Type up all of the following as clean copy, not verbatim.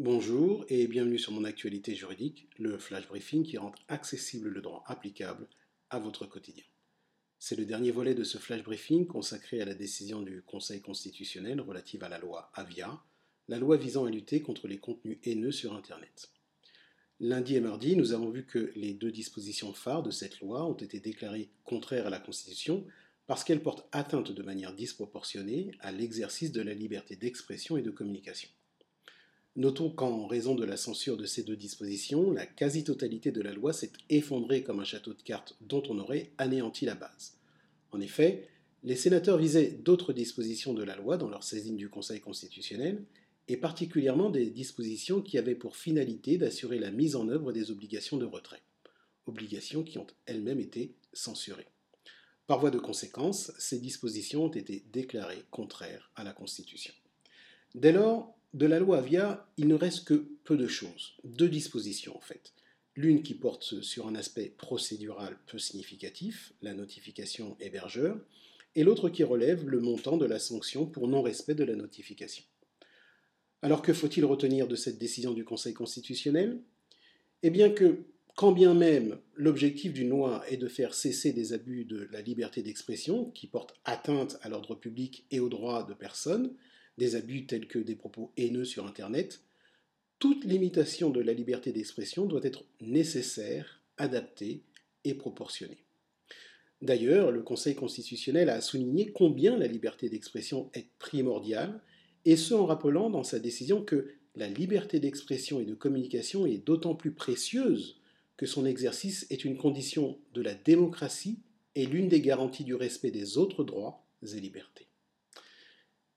Bonjour et bienvenue sur mon actualité juridique, le flash briefing qui rend accessible le droit applicable à votre quotidien. C'est le dernier volet de ce flash briefing consacré à la décision du Conseil constitutionnel relative à la loi Avia, la loi visant à lutter contre les contenus haineux sur Internet. Lundi et mardi, nous avons vu que les deux dispositions phares de cette loi ont été déclarées contraires à la Constitution parce qu'elles portent atteinte de manière disproportionnée à l'exercice de la liberté d'expression et de communication. Notons qu'en raison de la censure de ces deux dispositions, la quasi-totalité de la loi s'est effondrée comme un château de cartes dont on aurait anéanti la base. En effet, les sénateurs visaient d'autres dispositions de la loi dans leur saisine du Conseil constitutionnel, et particulièrement des dispositions qui avaient pour finalité d'assurer la mise en œuvre des obligations de retrait, obligations qui ont elles-mêmes été censurées. Par voie de conséquence, ces dispositions ont été déclarées contraires à la Constitution. Dès lors, de la loi Avia, il ne reste que peu de choses, deux dispositions en fait. L'une qui porte sur un aspect procédural peu significatif, la notification hébergeur, et l'autre qui relève le montant de la sanction pour non-respect de la notification. Alors que faut-il retenir de cette décision du Conseil constitutionnel ? Eh bien que, quand bien même l'objectif d'une loi est de faire cesser des abus de la liberté d'expression qui portent atteinte à l'ordre public et aux droits de personnes, des abus tels que des propos haineux sur Internet, toute limitation de la liberté d'expression doit être nécessaire, adaptée et proportionnée. D'ailleurs, le Conseil constitutionnel a souligné combien la liberté d'expression est primordiale, et ce en rappelant dans sa décision que la liberté d'expression et de communication est d'autant plus précieuse que son exercice est une condition de la démocratie et l'une des garanties du respect des autres droits et libertés.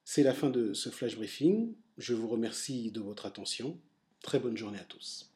C'est la fin de ce flash briefing. Je vous remercie de votre attention. Très bonne journée à tous.